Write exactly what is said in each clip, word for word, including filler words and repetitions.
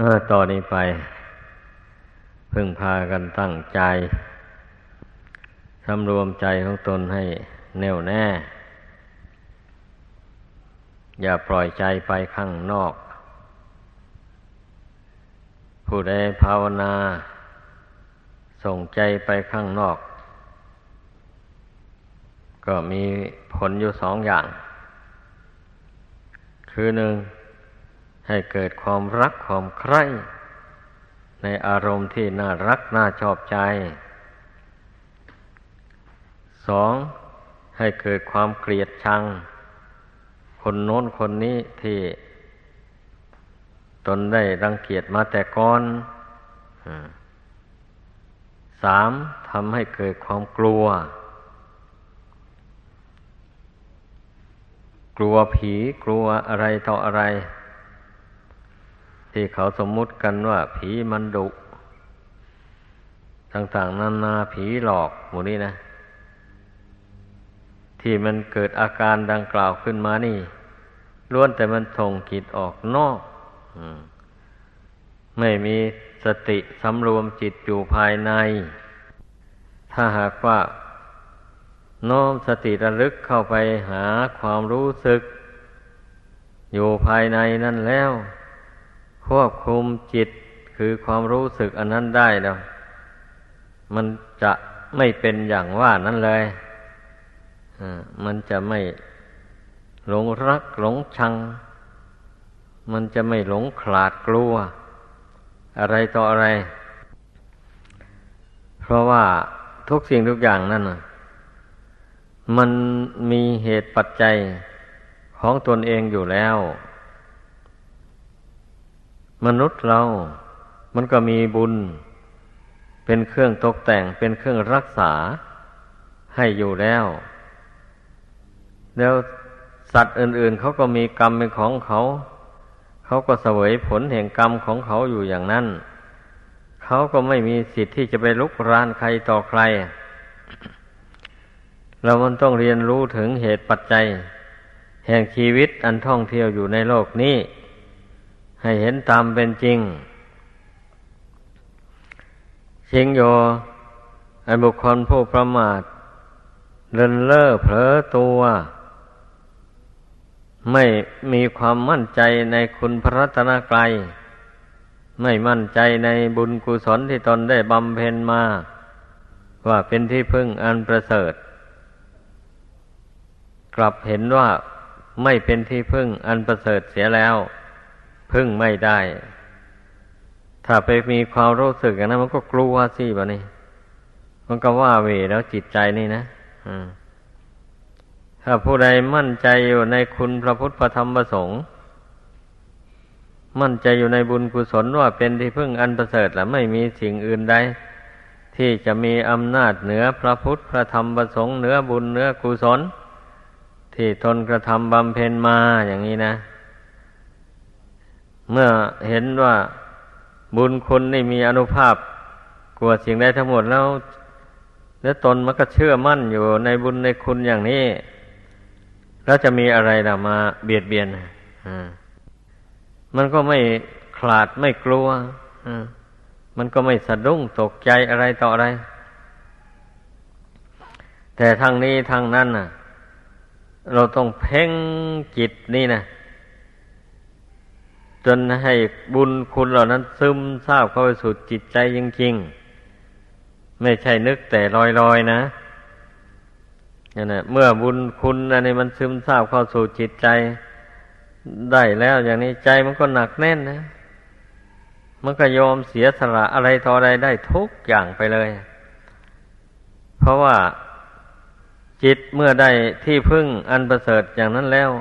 เออต่อนนี้ไปพึงพากันตั้งใจสำรวมใจของตนให้แน่วแน่อย่าปล่อยใจไปข้างนอกผู้ใดภาวนาส่งใจไปข้างนอกก็มีผลอยู่สองอย่างคือหนึ่งให้เกิดความรักความใคร่ในอารมณ์ที่น่ารักน่าชอบใจสองให้เกิดความเกลียดชังคนโน้นคนนี้ที่ตนได้รังเกียจมาแต่ก่อนสามทำให้เกิดความกลัวกลัวผีกลัวอะไรต่ออะไรที่เขาสมมุติกันว่าผีมันดุต่างๆนานาผีหลอกหมู่นี้นะที่มันเกิดอาการดังกล่าวขึ้นมานี่ล้วนแต่มันส่งจิตออกนอกไม่มีสติสำรวมจิตอยู่ภายในถ้าหากว่าน้อมสติระลึกเข้าไปหาความรู้สึกอยู่ภายในนั่นแล้วควบคุมจิตคือความรู้สึกอันนั้นได้แล้วมันจะไม่เป็นอย่างว่านั้นเลยมันจะไม่หลงรักหลงชังมันจะไม่หลงขลาดกลัวอะไรต่ออะไรเพราะว่าทุกสิ่งทุกอย่างนั่นมันมีเหตุปัจจัยของตนเองอยู่แล้วมนุษย์เรามันก็มีบุญเป็นเครื่องตกแต่งเป็นเครื่องรักษาให้อยู่แล้วแล้วสัตว์อื่นๆเขาก็มีกรรมเป็นของเขาเขาก็เสวยผลแห่งกรรมของเขาอยู่อย่างนั้นเขาก็ไม่มีสิทธิ์ที่จะไปลุกรานใครต่อใครเรามันต้องเรียนรู้ถึงเหตุปัจจัยแห่งชีวิตอันท่องเที่ยวอยู่ในโลกนี้ให้เห็นตามเป็นจริงเชิงโยไอ้บุคคลผู้ประมาทเลินเล่อเผลอตัวไม่มีความมั่นใจในคุณพระรัตนกรัยไม่มั่นใจในบุญกุศลที่ตนได้บำเพ็ญมาว่าเป็นที่พึ่งอันประเสริฐกลับเห็นว่าไม่เป็นที่พึ่งอันประเสริฐเสียแล้วพึ่งไม่ได้ถ้าไปมีความรู้สึกอย่างนั้นมันก็กลัวสิบะนี่มันก็ว่าเหวแล้วจิตใจนี่นะถ้าผู้ใดมั่นใจอยู่ในคุณพระพุทธพระธรรมพระสงฆ์มั่นใจอยู่ในบุญกุศลว่าเป็นที่พึ่งอันประเสริฐและไม่มีสิ่งอื่นใดที่จะมีอำนาจเหนือพระพุทธพระธรรมพระสงฆ์เหนือบุญเหนือกุศลที่ตนกระทำบำเพ็ญมาอย่างนี้นะเมื่อเห็นว่าบุญคุณนี่มีอานุภาพกว่าสิ่งใดทั้งหมดแล้วแล้วตนมันก็เชื่อมั่นอยู่ในบุญในคุณอย่างนี้แล้วจะมีอะไรล่ะมาเบียดเบียนอ่ามันก็ไม่ขลาดไม่กลัวอ่ามันก็ไม่สะดุ้งตกใจอะไรต่ออะไรแต่ทางนี้ทางนั้นน่ะเราต้องเพ่งจิตนี่นะจนให้บุญคุณเหล่านั้นซึมซาบเข้าไปสู่จิตใจจริงๆไม่ใช่นึกแต่ลอยๆนะนั่นแหละเมื่อบุญคุณอันนี้มันซึมซาบเข้าสู่จิตใจได้แล้วอย่างนี้ใจมันก็หนักแน่นนะมันก็ยอมเสียสละอะไรต่ออะไรได้ทุกอย่างไปเลยเพราะว่าจิตเมื่อได้ที่พึ่งอันประเสริฐอย่างนั้นแล้ว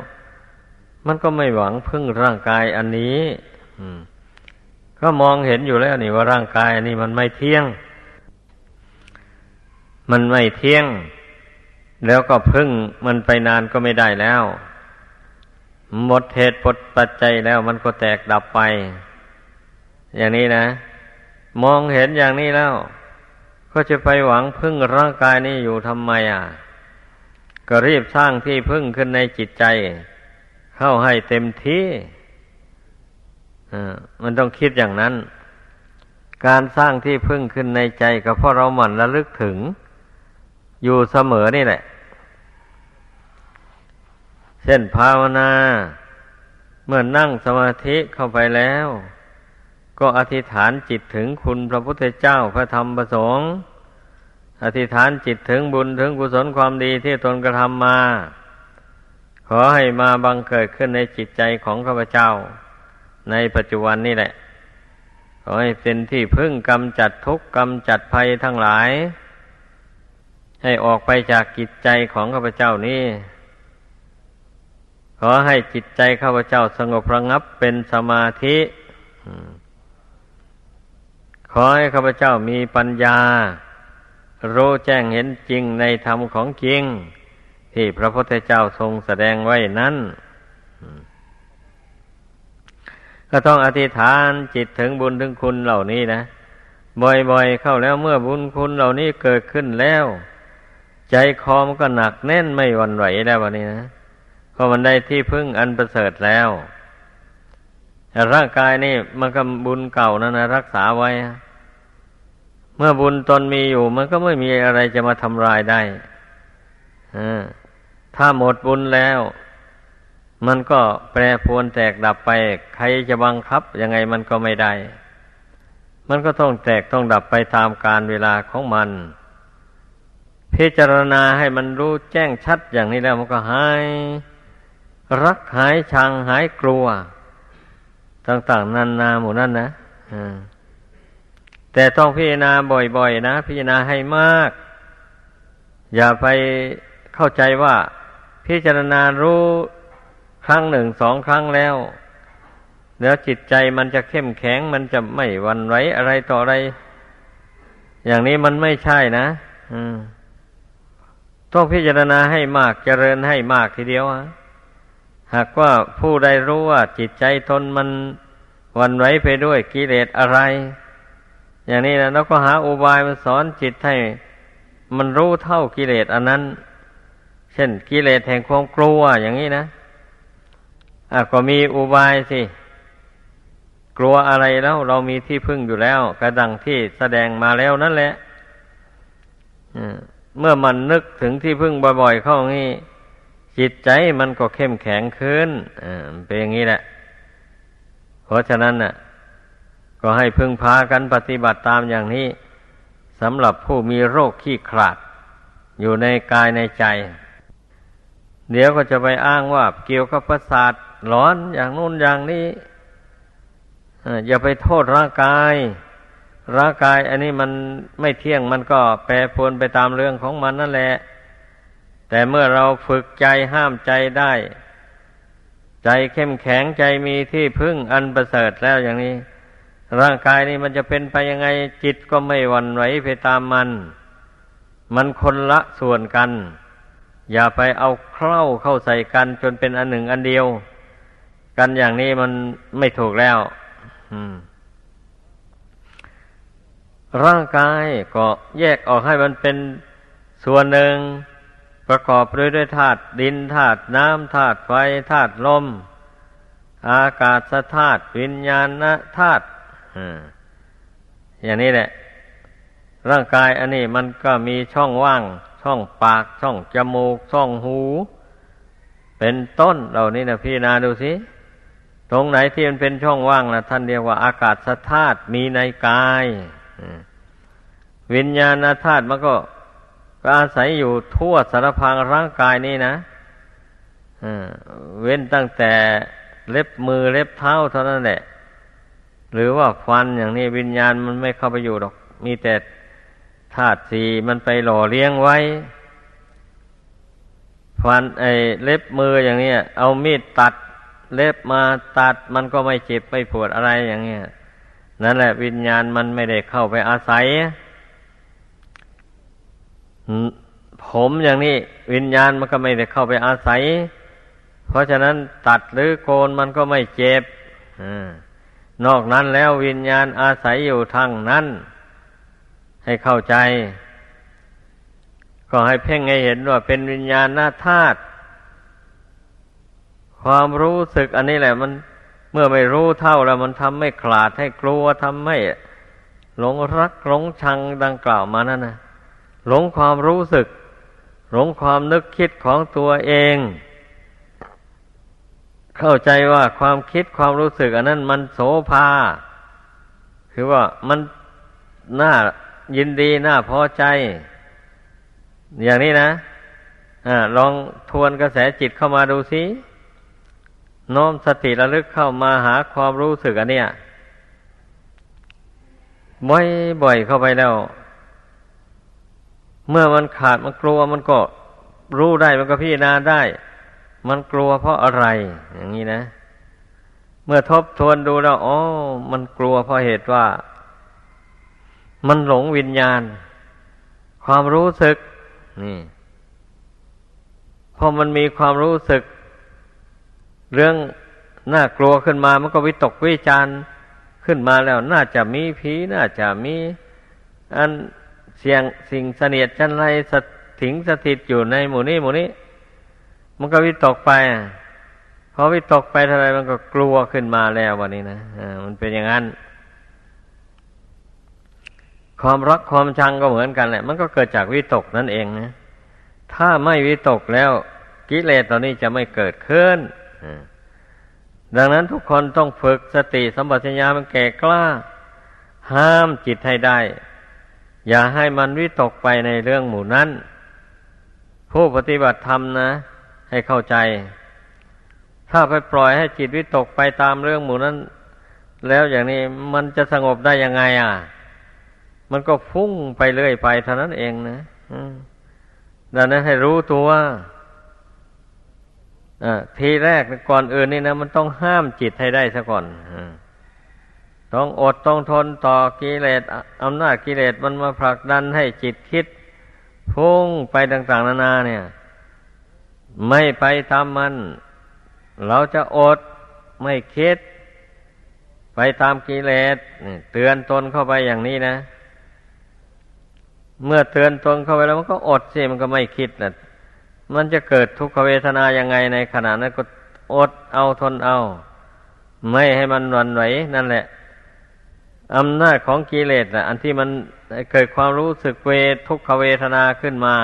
มันก็ไม่หวังพึ่งร่างกายอันนี้ก็มองเห็นอยู่แล้วนี่ว่าร่างกายอันนี้มันไม่เที่ยงมันไม่เที่ยงแล้วก็พึ่งมันไปนานก็ไม่ได้แล้วหมดเหตุหมดปัจจัยแล้วมันก็แตกดับไปอย่างนี้นะมองเห็นอย่างนี้แล้วก็จะไปหวังพึ่งร่างกายนี้อยู่ทำไมอ่ะก็รีบสร้างที่พึ่งขึ้นในจิตใจเข้าให้เต็มที่ มันต้องคิดอย่างนั้นการสร้างที่พึ่งขึ้นในใจก็เพราะเราหมั่นระลึกถึงอยู่เสมอนี่แหละเช่นภาวนาเมื่อนั่งสมาธิเข้าไปแล้วก็อธิษฐานจิตถึงคุณพระพุทธเจ้าพระธรรมพระสงฆ์อธิษฐานจิตถึงบุญถึงกุศลความดีที่ตนกระทำมาขอให้มาบังเกิดขึ้นในจิตใจของข้าพเจ้าในปัจจุบันนี่แหละขอให้เป็นที่พึ่งกำจัดทุกข์กำจัดภัยทั้งหลายให้ออกไปจากจิตใจของข้าพเจ้านี้ขอให้จิตใจข้าพเจ้าสงบระงับเป็นสมาธิขอให้ข้าพเจ้ามีปัญญารู้แจ้งเห็นจริงในธรรมของจริงที่พระพุทธเจ้าทรงแสดงไว้นั้นก็ต้องอธิษฐานจิตถึงบุญถึงคุณเหล่านี้นะบ่อยๆเข้าแล้วเมื่อบุญคุณเหล่านี้เกิดขึ้นแล้วใจคอมันก็หนักแน่นไม่หวั่นไหวแล้ววันนี้นะเพราะมันได้ที่พึ่งอันประเสริฐแล้วร่างกายนี่มันก็บุญเก่านั่นนะรักษาไว้เมื่อบุญตนมีอยู่มันก็ไม่มีอะไรจะมาทำลายได้ถ้าหมดบุญแล้วมันก็แปรปรวนแตกดับไปใครจะบังคับยังไงมันก็ไม่ได้มันก็ต้องแตกต้องดับไปตามกาลเวลาของมันพิจารณาให้มันรู้แจ้งชัดอย่างนี้แล้วมันก็หายรักหายชังหายกลัวต่างๆนานาหมู่นั้นนะแต่ต้องพิจารณาบ่อยๆนะพิจารณาให้มากอย่าไปเข้าใจว่าพิจารณารู้ครั้งหนึ่งสองครั้งแล้วแล้วจิตใจมันจะเข้มแข็งมันจะไม่หวั่นไหวอะไรต่ออะไรอย่างนี้มันไม่ใช่นะต้องพิจารณาให้มากเจริญให้มากทีเดียวหากว่าผู้ใดรู้ว่าจิตใจตนมันหวั่นไหวไปด้วยกิเลสอะไรอย่างนี้นะแล้วก็หาอุบายมาสอนจิตให้มันรู้เท่ากิเลสอันนั้นเช่นกิเลสแห่งความกลัวอย่างนี้นะอ่ะก็มีอุบายสิกลัวอะไรแล้วเรามีที่พึ่งอยู่แล้วกระดังที่แสดงมาแล้วนั่นแหละเมื่อมันนึกถึงที่พึ่งบ่อยๆเข้างี้จิตใจมันก็เข้มแข็งขึ้นเป็นอย่างนี้แหละเพราะฉะนั้นน่ะก็ให้พึ่งพากันปฏิบัติตามอย่างนี้สำหรับผู้มีโรคขี้ขลาดอยู่ในกายในใจเดี๋ยวก็จะไปอ้างว่าเกี่ยวกับประสาทหลอนอย่างนู้นอย่างนี้อย่าไปโทษร่างกายร่างกายอันนี้มันไม่เที่ยงมันก็แปรปรวนไปตามเรื่องของมันนั่นแหละแต่เมื่อเราฝึกใจห้ามใจได้ใจเข้มแข็งใจมีที่พึ่งอันประเสริฐแล้วอย่างนี้ร่างกายนี่มันจะเป็นไปยังไงจิตก็ไม่หวั่นไหวไปตามมันมันคนละส่วนกันอย่าไปเอาเคล้าเข้าใส่กันจนเป็นอันหนึ่งอันเดียวกันอย่างนี้มันไม่ถูกแล้วร่างกายก็แยกออกให้มันเป็นส่วนหนึ่งประกอบด้วยด้วยธาตุดินธาตุน้ำธาตุไฟธาตุลมอากาศธาตุวิญญาณธาตุอย่างนี้แหละร่างกายอันนี้มันก็มีช่องว่างช่องปากช่องจมูกช่องหูเป็นต้นเหล่านี้นะพี่นาดูสิตรงไหนที่มันเป็นช่องว่างนะท่านเรียกว่าอากาศธาตุมีในกายวิญญาณธาตุมันก็อาศัยอยู่ทั่วสารพางร่างกายนี้นะเว้นตั้งแต่เล็บมือเล็บเท้าเท่านั้นแหละหรือว่าฟันอย่างนี้วิญญาณมันไม่เข้าไปอยู่หรอกมีแต่ธาตุสี่มันไปหล่อเลี้ยงไว้ฟันไอ้เล็บมืออย่างเนี้ยเอามีดตัดเล็บมาตัดมันก็ไม่เจ็บไม่ปวดอะไรอย่างเงี้ยนั่นแหละวิญญาณมันไม่ได้เข้าไปอาศัยผมอย่างนี้วิญญาณมันก็ไม่ได้เข้าไปอาศัยเพราะฉะนั้นตัดหรือโกนมันก็ไม่เจ็บนอกนั้นแล้ววิญญาณอาศัยอยู่ทางนั้นให้เข้าใจก็ให้เพ่งให้เห็นว่าเป็นวิญญาณธาตุความรู้สึกอันนี้แหละมัน เมื่อไม่รู้เท่าแล้วมันทำให้ขลาดให้กลัวทำให้หลงรักหลงชังดังกล่าวมานั่นนะหลงความรู้สึกหลงความนึกคิดของตัวเองเข้าใจว่าความคิดความรู้สึกอันนั้นมันโสภาคือว่ามันน่ายินดีน่าพอใจอย่างนี้นะอ่าลองทวนกระแสจิตเข้ามาดูสิน้อมสติระลึกเข้ามาหาความรู้สึกอันเนี้ยบ่อยๆเข้าไปแล้วเมื่อมันขาดมันกลัวมันก็รู้ได้มันก็พิจารณาได้มันกลัวเพราะอะไรอย่างนี้นะเมื่อทบทวนดูแล้วอ๋อมันกลัวเพราะเหตุว่ามันหลงวิญญาณความรู้สึกนี่พอมันมีความรู้สึกเรื่องน่ากลัวขึ้นมามันก็วิตกวิจารณ์ขึ้นมาแล้วน่าจะมีผีน่าจะมีอันเสียงสิ่งเสนียดจันไรสถิงสถิตอยู่ในหมู่นี้หมู่นี้มันก็วิตกไปพอวิตกไปเท่าไรมันก็กลัวขึ้นมาแล้ววันนี้นะอ่ามันเป็นอย่างนั้นความรักความชังก็เหมือนกันแหละมันก็เกิดจากวิตกนั่นเองนะถ้าไม่วิตกแล้วกิเลสตัวนี้จะไม่เกิดขึ้นดังนั้นทุกคนต้องฝึกสติสัมปชัญญะมันแก่กล้าห้ามจิตให้ได้อย่าให้มันวิตกไปในเรื่องหมู่นั้นผู้ปฏิบัติธรรมนะให้เข้าใจถ้าไปปล่อยให้จิตวิตกไปตามเรื่องหมู่นั้นแล้วอย่างนี้มันจะสงบได้ยังไงอ่ะมันก็ฟุ้งไปเรื่อยไปเท่านั้นเองนะดังนั้นให้รู้ตัวว่าทีแรกก่อนอื่นนี่นะมันต้องห้ามจิตให้ได้ซะก่อนต้องอดต้องทนต่อกิเลสอำนาจกิเลสมันมาผลักดันให้จิตคิดพุ่งไปต่างๆนานาเนี่ยไม่ไปตามมันเราจะอดไม่คิดไปตามกิเลสเตือนตนเข้าไปอย่างนี้นะเมื่อเตือนตนเข้าไปแล้วมันก็อดสิมันก็ไม่คิดนะมันจะเกิดทุกขเวทนายังไงในขณะนั้นก็อดเอาทนเอาไม่ให้มันหวั่นไหวนั่นแหละอำนาจของกิเลสน่ะอันที่มันเกิดความรู้สึกเวททุกขเวทนาขึ้นมา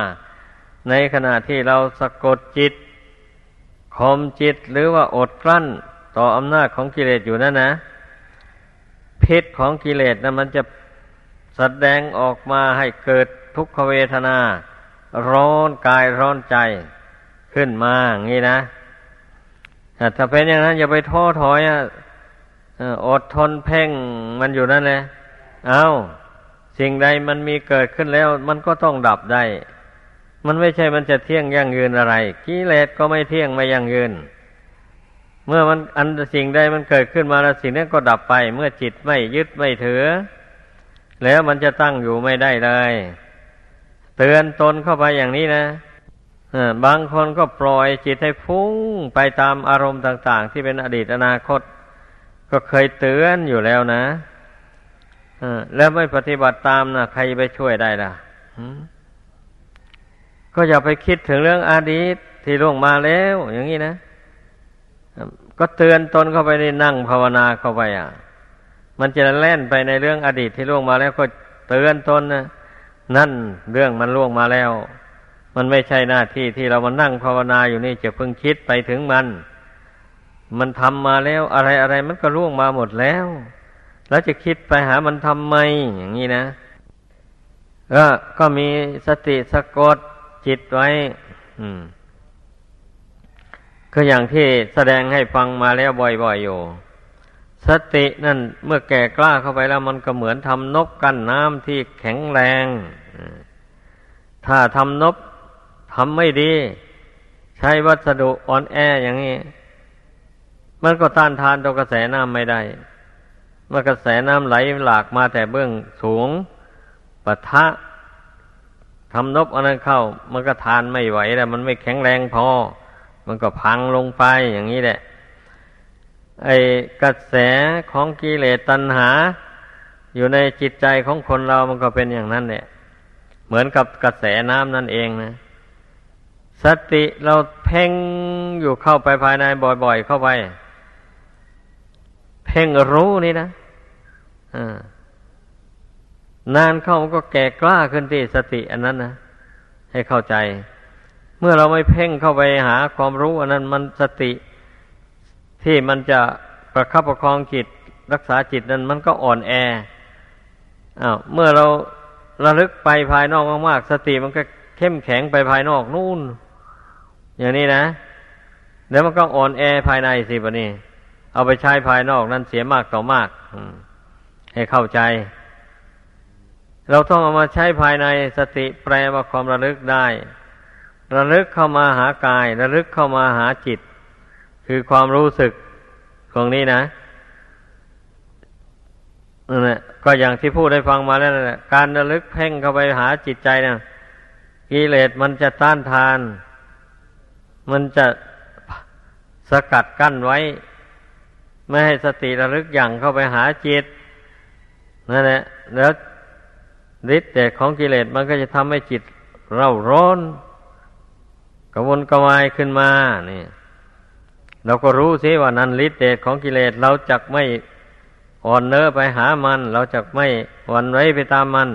ในขณะที่เราสะกดจิตข่มจิตหรือว่าอดกลั้นต่ออำนาจของกิเลสอยู่นั่นนะพิษของกิเลสน่ะมันจะแสดงออกมาให้เกิดทุกขเวทนาร้อนกายร้อนใจขึ้นมาอย่างนี้นะถ้าเป็นอย่างนั้นอย่าไปท้อถอยอดทนเพ่งมันอยู่นั่นแหละเอาสิ่งใดมันมีเกิดขึ้นแล้วมันก็ต้องดับได้มันไม่ใช่มันจะเที่ยงยั่งยืนอะไรกิเลสก็ไม่เที่ยงไม่ยั่งยืนเมื่อมันอันสิ่งใดมันเกิดขึ้นมาแล้วสิ่งนั้นก็ดับไปเมื่อจิตไม่ยึดไม่ถือแล้วมันจะตั้งอยู่ไม่ได้เลยเตือนตนเข้าไปอย่างนี้นะบางคนก็ปล่อยจิตให้ฟุ้งไปตามอารมณ์ต่างๆที่เป็นอดีตอนาคตก็เคยเตือนอยู่แล้วนะแล้วไม่ปฏิบัติตามนะใครไปช่วยได้ล่ะก็อย่าไปคิดถึงเรื่องอดีตที่ล่วงมาแล้วอย่างนี้นะก็เตือนตนเข้าไปในนั่งภาวนาเข้าไปอ่ะมันจะแล่นไปในเรื่องอดีตที่ล่วงมาแล้วก็เตือนตนนะนั่นเรื่องมันล่วงมาแล้วมันไม่ใช่หน้าที่ที่เรามานั่งภาวนาอยู่นี่จะเพิ่งคิดไปถึงมันมันทำมาแล้วอะไรอะไรมันก็ล่วงมาหมดแล้วแล้วจะคิดไปหามันทำไมอย่างนี้นะก็ก็มีสติสะกดจิตไว้ก็อย่างที่แสดงให้ฟังมาแล้วบ่อยๆอยู่สตินั่นเมื่อแก่กล้าเข้าไปแล้วมันก็เหมือนทำนบกั้นน้ำที่แข็งแรงถ้าทำนบทำไม่ดีใช้วัสดุอ่อนแออย่างนี้มันก็ต้านทานต่อกระแสน้ำไม่ได้เมื่อกระแสน้ำไหลหลากมาแต่เบื้องสูงปะทะทำนบอันนั้นเข้ามันก็ทานไม่ไหวแล้วมันไม่แข็งแรงพอมันก็พังลงไปอย่างนี้แหละไอ้กระแสของกิเลสตัณหาอยู่ในจิตใจของคนเรามันก็เป็นอย่างนั้นแหละเหมือนกับกระแสน้ำนั่นเองนะสติเราเพ่งอยู่เข้าไปภายในบ่อยๆเข้าไป พ่งรู้นี่นะนานเข้ามันก็แก่กล้าขึ้นที่สติอันนั้นนะให้เข้าใจเมื่อเราไม่เพ่งเข้าไปหาความรู้อันนั้นมันสติที่มันจะประคับประคองจิตรักษาจิตนั้นมันก็อ่อนแออ้าวเมื่อเราระลึกไปภายนอกมากๆสติมันก็เข้มแข็งไปภายนอกนู่นอย่างนี้นะแล้วมันก็อ่อนแอภายในสิบัดนี้เอาไปใช้ภายนอกนั้นเสียมากต่อมากให้เข้าใจเราต้องเอามาใช้ภายในสติแปลว่าความระลึกได้ระลึกเข้ามาหากายระลึกเข้ามาหาจิตคือความรู้สึกตรงนี้นะนั่นแหละก็อย่างที่พูดได้ฟังมาแล้วนั่นแหละการระลึกเพ่งเข้าไปหาจิตใจเนี่ยกิเลสมันจะต้านทานมันจะสกัดกั้นไว้ไม่ให้สติระลึกอย่างเข้าไปหาจิตนั่นแหละแล้วฤทธิ์เดชของกิเลสมันก็จะทำให้จิตเร่าร้อนกระวนกระวายขึ้นมานี่เราก็รู้สิว่านั้นฤทธิ์เดชของกิเลสเราจักไม่อ่อนเน้อไปหามันเราจักไม่หวั่นไหวไปตามมัน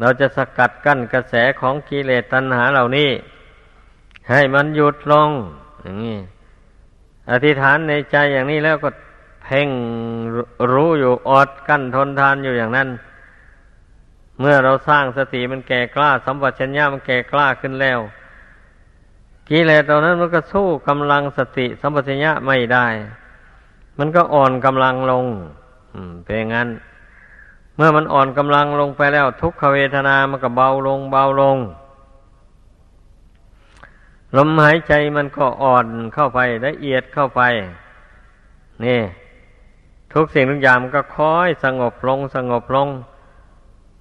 เราจะสกัดกั้นกระแสของกิเลสตัณหาเหล่านี้ให้มันหยุดลงอย่างนี้อธิษฐานในใจอย่างนี้แล้วก็เพ่งรู้อยู่อดกั้นทนทานอยู่อย่างนั้นเมื่อเราสร้างสติมันแก่กล้าสัมปชัญญะมันแก่กล้าขึ้นแล้วกิเลสเหล่านั้นมันก็สู้กำลังสติสัมปชัญญะไม่ได้มันก็อ่อนกำลังลงเป็นงั้นเมื่อมันอ่อนกำลังลงไปแล้วทุกขเวทนามันก็เบาลงเบาลงลมหายใจมันก็อ่อนเข้าไปละเอียดเข้าไปนี่ทุกสิ่งทุกอย่างมันก็ค่อยสงบลงสงบลง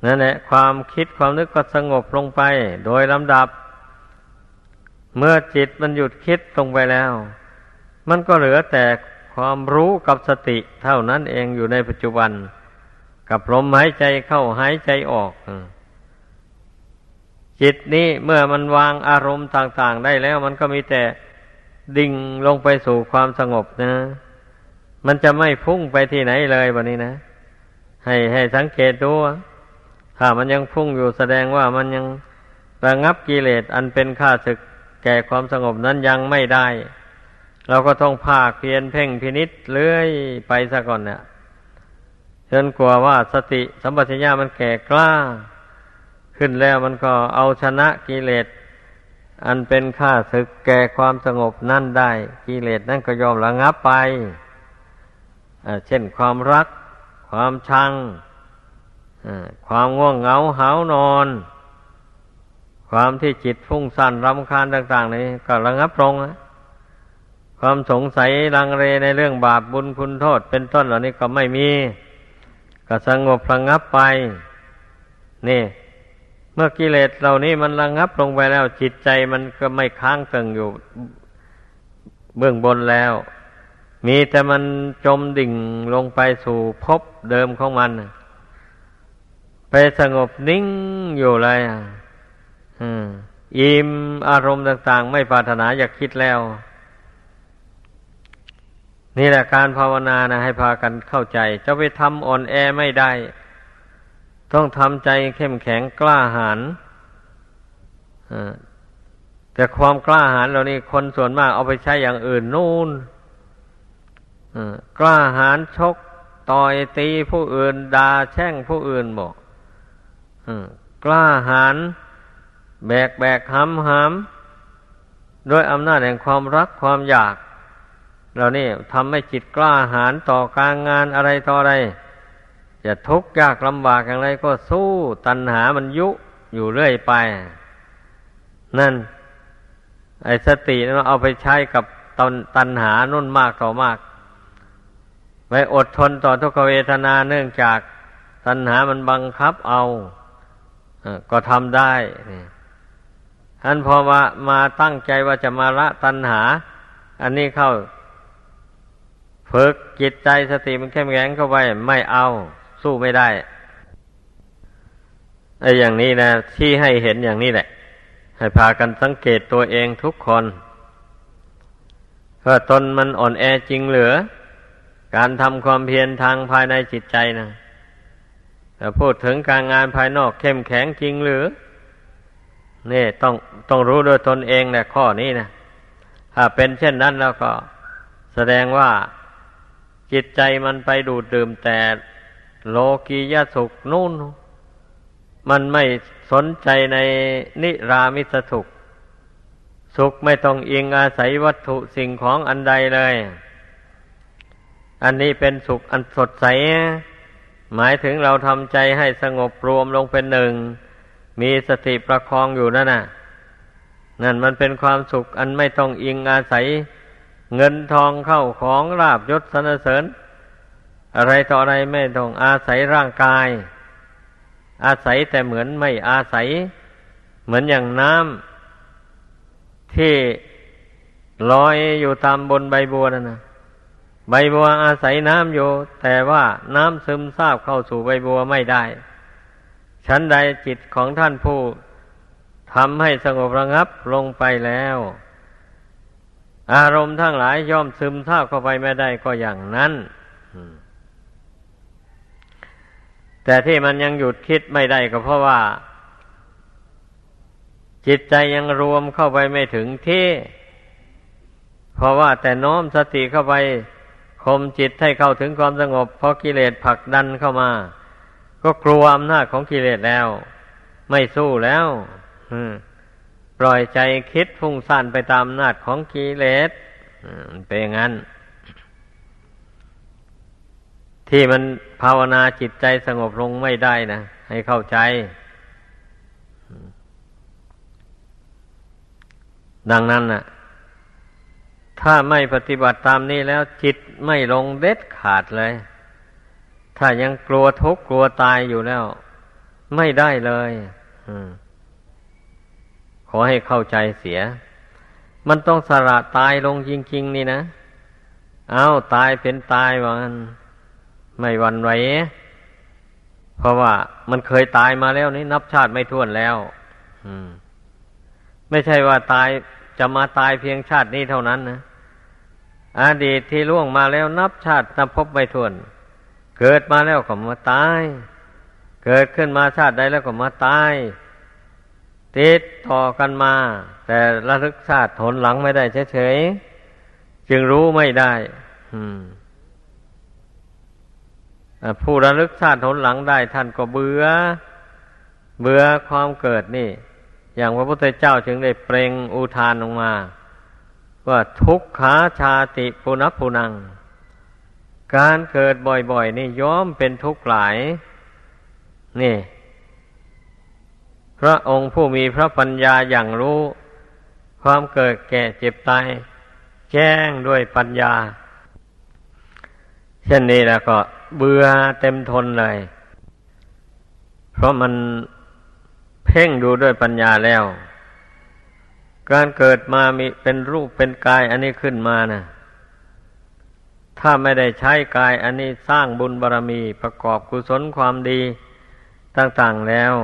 นั่นแหละความคิดความนึกก็สงบลงไปโดยลำดับเมื่อจิตมันหยุดคิดลงไปแล้วมันก็เหลือแต่ความรู้กับสติเท่านั้นเองอยู่ในปัจจุบันกับลมหายใจเข้าหายใจออกจิตนี้เมื่อมันวางอารมณ์ต่างๆได้แล้วมันก็มีแต่ดิ่งลงไปสู่ความสงบนะมันจะไม่พุ่งไปที่ไหนเลยบัดนี้นะให้ให้สังเกตดูถ้ามันยังพุ่งอยู่แสดงว่ามันยังระงับกิเลสอันเป็นข้าศึกแก่ความสงบนั้นยังไม่ได้เราก็ต้องภาคเพียรเพ่งพินิจเลื่อยไปซะก่อนเนี่ยจนกลัวว่าสติสัมปชัญญะมันแก่กล้าขึ้นแล้วมันก็เอาชนะกิเลสอันเป็นข้าศึกแก่ความสงบนั่นได้กิเลสนั่นก็ยอมระงับไปเช่นความรักความชังความง่วงเหงาหาวนอนความที่จิตฟุ้งซ่านรำคาญต่างๆนี้ก็ระงับลงนะความสงสัยลังเลในเรื่องบาปบุญคุณโทษเป็นต้นเหล่านี้ก็ไม่มีก็สงบระงับไปนี่เมื่อกิเลสเหล่านี้มันระงับลงไปแล้วจิตใจมันก็ไม่ค้างตึงอยู่เบื้องบนแล้วมีแต่มันจมดิ่งลงไปสู่ภพเดิมของมันไปสงบนิ่งอยู่เลยอืมอิ่มอารมณ์ต่างๆไม่ปรารถนาอยากคิดแล้วนี่แหละการภาวนานะให้พากันเข้าใจจะไปทำอ่อนแอไม่ได้ต้องทำใจเข้มแข็งกล้าหาญแต่ความกล้าหาญเหล่านี้คนส่วนมากเอาไปใช้อย่างอื่นนู่นกล้าหาญชกต่อยตีผู้อื่นด่าแช่งผู้อื่นบอกกล้าหาญแบกแบกห้ำห้ำด้วยอำนาจแห่งความรักความอยากเหล่านี้ทำให้จิตกล้าหาญต่อการงานอะไรต่ออะไรจะทุกข์ยากลำบากอย่างไรก็สู้ตัณหามันยุอยู่เรื่อยไปนั่นไอ้สตินั้นเอาไปใช้กับตัณตัณหานุ่นมากต่อมากไปอดทนต่อทุกขเวทนาเนื่องจากตัณหามันบังคับเอาก็ทำได้ท่านพอว่ามาตั้งใจว่าจะมาละตัณหาอันนี้เข้าฝึกจิตใจสติมันเข้มแข็งเข้าไว้ไม่เอาสู้ไม่ได้ไอ้อย่างนี้นะที่ให้เห็นอย่างนี้แหละให้พากันสังเกตตัวเองทุกคนว่าตนมันอ่อนแอจริงหรือ การทำความเพียรทางภายในจิตใจนะแต่พูดถึงการงานภายนอกเข้มแข็งจริงหรือนี่ต้องต้องรู้ด้วยตนเองนะข้อนี้นะถ้าเป็นเช่นนั้นแล้วก็แสดงว่าจิตใจมันไปดูดดื่มแต่โลกียสุขนู่นมันไม่สนใจในนิรามิตสุขสุขไม่ต้องอิงอาศัยวัตถุสิ่งของอันใดเลยอันนี้เป็นสุขอันสดใสหมายถึงเราทำใจให้สงบรวมลงเป็นหนึ่งมีสติประคองอยู่นั่นน่ะนั่นมันเป็นความสุขอันไม่ต้องอิงอาศัยเงินทองเข้าของลาภยศสรรเสริญอะไรต่ออะไรไม่ต้องอาศัยร่างกายอาศัยแต่เหมือนไม่อาศัยเหมือนอย่างน้ำที่ลอยอยู่ตามบนใบบัวนั่นนะใบบัวอาศัยน้ำอยู่แต่ว่าน้ำซึมซาบเข้าสู่ใบบัวไม่ได้ชั้นใดจิตของท่านผู้ทำให้สงบระงับลงไปแล้วอารมณ์ทั้งหลายย่อมซึมซาบเข้าไปไม่ได้ก็อย่างนั้นแต่ที่มันยังหยุดคิดไม่ได้ก็เพราะว่าจิตใจยังรวมเข้าไปไม่ถึงที่เพราะว่าแต่น้อมสติเข้าไปข่มจิตให้เข้าถึงความสงบเพราะกิเลสผลักดันเข้ามาก็กลัวอำนาจของกิเลสแล้วไม่สู้แล้วปล่อยใจคิดฟุ้งซ่านไปตามอำนาจของกิเลสเป็นอย่างนั้นที่มันภาวนาจิตใจสงบลงไม่ได้นะให้เข้าใจดังนั้นน่ะถ้าไม่ปฏิบัติตามนี้แล้วจิตไม่ลงเด็ดขาดเลยถ้ายังกลัวทุกข์กลัวตายอยู่แล้วไม่ได้เลยขอให้เข้าใจเสียมันต้องสละตายลงจริงๆนี่นะเอาตายเป็นตายว่างั้นไม่หวั่นไหวเพราะว่ามันเคยตายมาแล้วนี่นับชาติไม่ถ้วนแล้วไม่ใช่ว่าตายจะมาตายเพียงชาตินี้เท่านั้นนะอดีตที่ล่วงมาแล้วนับชาตินับพบไม่ถ้วนเกิดมาแล้วก็มาตายเกิดขึ้นมาชาติใดแล้วก็มาตายติดต่อกันมาแต่ระลึกชาติถนหลังไม่ได้เฉยๆจึงรู้ไม่ได้ผู้ระลึกชาติถนหลังได้ท่านก็เบื่อเบื่อความเกิดนี่อย่างพระพุทธเจ้าจึงได้เปล่งอุทานออกมาว่าทุกขาชาติปุณพุนังการเกิดบ่อยๆนี่ย่อมเป็นทุกข์หลายนี่พระองค์ผู้มีพระปัญญาอย่างรู้ความเกิดแก่เจ็บตายแจ้งด้วยปัญญาเช่นนี้แล้วก็เบื่อเต็มทนเลยเพราะมันเพ่งดูด้วยปัญญาแล้วการเกิดมามีเป็นรูปเป็นกายอันนี้ขึ้นมานะถ้าไม่ได้ใช้กายอันนี้สร้างบุญบารมีประกอบกุศลความดีต่างๆแล้ว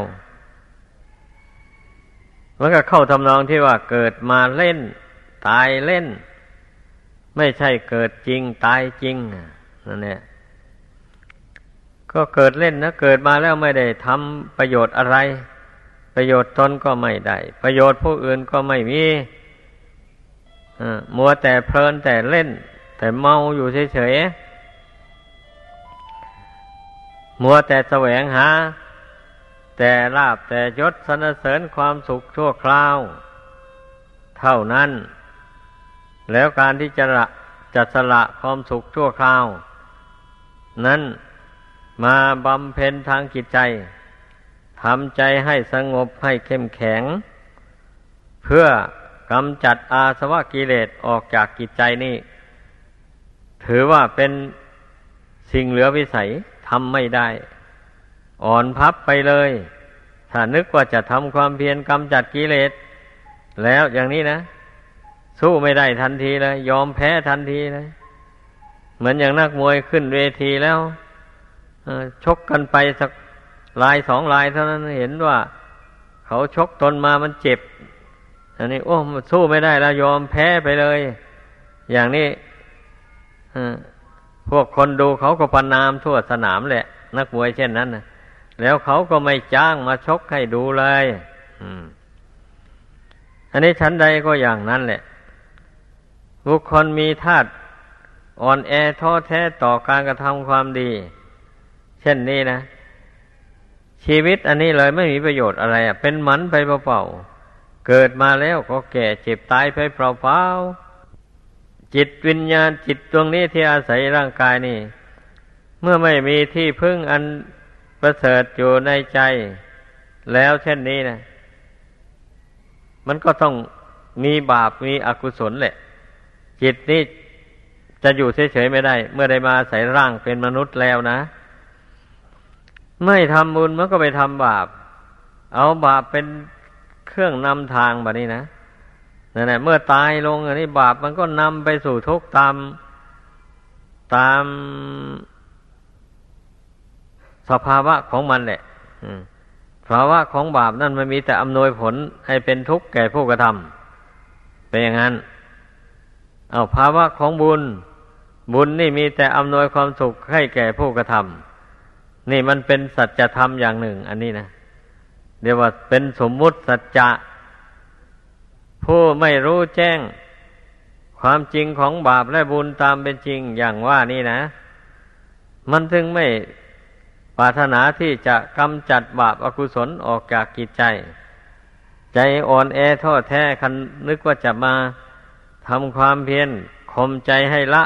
มันก็เข้าทำนองที่ว่าเกิดมาเล่นตายเล่นไม่ใช่เกิดจริงตายจริงนั่นแหละก็เกิดเล่นนะเกิดมาแล้วไม่ได้ทำประโยชน์อะไรประโยชน์ตนก็ไม่ได้ประโยชน์ผู้อื่นก็ไม่มีมัวแต่เพลินแต่เล่นแต่เมาอยู่เฉยๆมัวแต่แสวงหาแต่ลาภแต่ยศสรรเสริญความสุขชั่วคราวเท่านั้นแล้วการที่จะละจะสละความสุขชั่วคราวนั้นมาบำเพ็ญทางจิตใจทำใจให้สงบให้เข้มแข็งเพื่อกำจัดอาสวะกิเลสออกจากจิตใจนี่ถือว่าเป็นสิ่งเหลือวิสัยทำไม่ได้อ่อนพับไปเลยถ้านึกว่าจะทำความเพียรกำจัดกิเลสแล้วอย่างนี้นะสู้ไม่ได้ทันทีเลยยอมแพ้ทันทีเลยเหมือนอย่างนักมวยขึ้นเวทีแล้วชกกันไปสักลายสองลายเท่านั้นเห็นว่าเขาชกตนมามันเจ็บอันนี้โอ้สู้ไม่ได้แล้วยอมแพ้ไปเลยอย่างนี้ พวกคนดูเขาก็ประณามทั่วสนามแหละนักมวยเช่นนั้นนะแล้วเขาก็ไม่จ้างมาชกให้ดูเลยอันนี้ชั้นใดก็อย่างนั้นแหละบุคคลมีธาตุอ่อนแอท้อแท้ต่อการกระทำความดีเช่นนี้นะชีวิตอันนี้เลยไม่มีประโยชน์อะไรอ่ะเป็นหมันไปเปล่าๆเกิดมาแล้วก็แก่เจ็บตายไปเปล่าๆจิตวิญญาณจิตดวงนี้ที่อาศัยร่างกายนี่เมื่อไม่มีที่พึ่งอันประเสริฐอยู่ในใจแล้วเช่นนี้นะมันก็ต้องมีบาปมีอกุศลแหละจิตนี้จะอยู่เฉยๆไม่ได้เมื่อได้มาอาศัยร่างเป็นมนุษย์แล้วนะไม่ทำบุญมันก็ไปทำบาปเอาบาปเป็นเครื่องนำทางแบบนี้นะนั่นแหละเมื่อตายลงอันนี้บาปมันก็นำไปสู่ทุกข์ตามตามสภาวะของมันแหละภาวะของบาปนั่นมันมีแต่อำนวยผลให้เป็นทุกข์แก่ผู้กระทำเป็นอย่างนั้นเอาภาวะของบุญบุญนี่มีแต่อำนวยความสุขให้แก่ผู้กระทำนี่มันเป็นสัจธรรมอย่างหนึ่งอันนี้นะเรียกว่าเป็นสมมุติสัจจะผู้ไม่รู้แจ้งความจริงของบาปและบุญตามเป็นจริงอย่างว่านี่นะมันถึงไม่ปรารถนาที่จะกำจัดบาปอกุศลออกจากจิตใจใจอ่อนแอท้อแท้คันนึกว่าจะมาทำความเพียรข่มใจให้ละ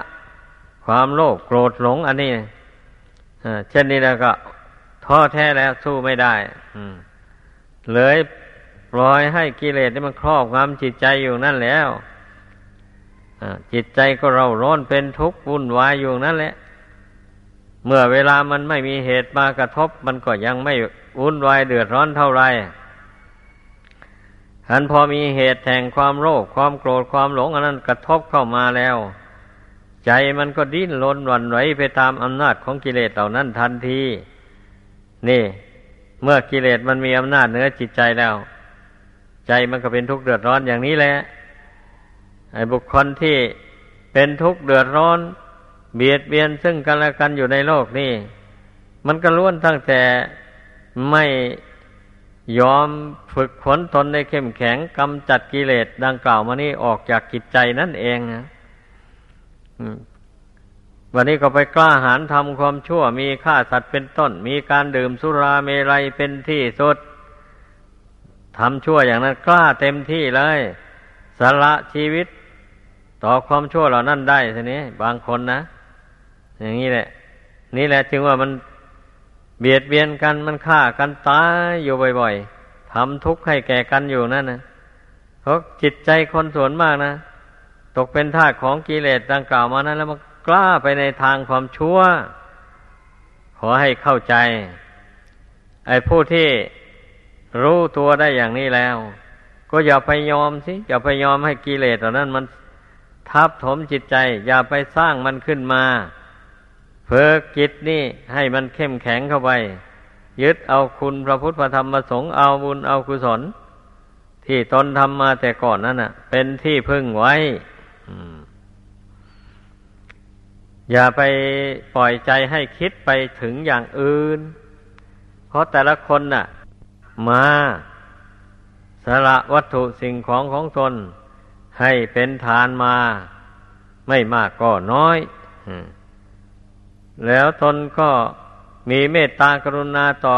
ความโลภโกรธหลงอันนี้เช่นนี้แล้วก็ท้อแท้แล้วสู้ไม่ได้เลยปล่อยให้กิเลสนี่มันครอบงำจิตใจอยู่นั่นแล้วจิตใจก็เร่าร้อนเป็นทุกข์วุ่นวายอยู่นั่นแหละเมื่อเวลามันไม่มีเหตุมากระทบมันก็ยังไม่วุ่นวายเดือดร้อนเท่าไรหันพอมีเหตุแห่งความโลภความโกรธความหลงอันนั้นกระทบเข้ามาแล้วใจมันก็ดิ้นรนหวั่นไหวไปตามอำนาจของกิเลสเหล่านั้นทันทีนี่เมื่อกิเลสมันมีอำนาจเหนือจิตใจแล้วใจมันก็เป็นทุกข์เดือดร้อนอย่างนี้แหละไอ้บุคคลที่เป็นทุกข์เดือดร้อนเบียดเบียนซึ่งกันและกันอยู่ในโลกนี่มันก็ล้วนตั้งแต่ไม่ยอมฝึกฝนตนในเข้มแข็งกำจัดกิเลสดังกล่าวมานี่ออกจากจิตใจนั่นเองนะวันนี้ก็ไปกล้าหาญทำความชั่วมีฆ่าสัตว์เป็นต้นมีการดื่มสุราเมรัยเป็นที่สุดทำชั่วอย่างนั้นกล้าเต็มที่เลยสละชีวิตต่อความชั่วเหล่านั้นได้ทีนี้บางคนนะอย่างนี้แหละนี่แหละจึงว่ามันเบียดเบียนกันมันฆ่ากันตายอยู่บ่อยๆทำทุกข์ให้แก่กันอยู่นั่นนะเพราะจิตใจคนส่วนมากนะตกเป็นทาสของกิเลสดังกล่าวมานั้นแล้วมันกล้าไปในทางความชั่วขอให้เข้าใจไอ้ผู้ที่รู้ตัวได้อย่างนี้แล้วก็อย่าไปยอมสิอย่าไปยอมให้กิเลสเหล่านั้นมันทับถมจิตใจอย่าไปสร้างมันขึ้นมาฝึกจิตนี่ให้มันเข้มแข็งเข้าไปยึดเอาคุณพระพุทธพระธรรมพระสงฆ์เอาบุญเอากุศลที่ตนทำมาแต่ก่อนนั่นน่ะเป็นที่พึ่งไว้อย่าไปปล่อยใจให้คิดไปถึงอย่างอื่นเพราะแต่ละคนน่ะมาสละวัตถุสิ่งของของตนให้เป็นทานมาไม่มากก็น้อยแล้วตนก็มีเมตตากรุณาต่อ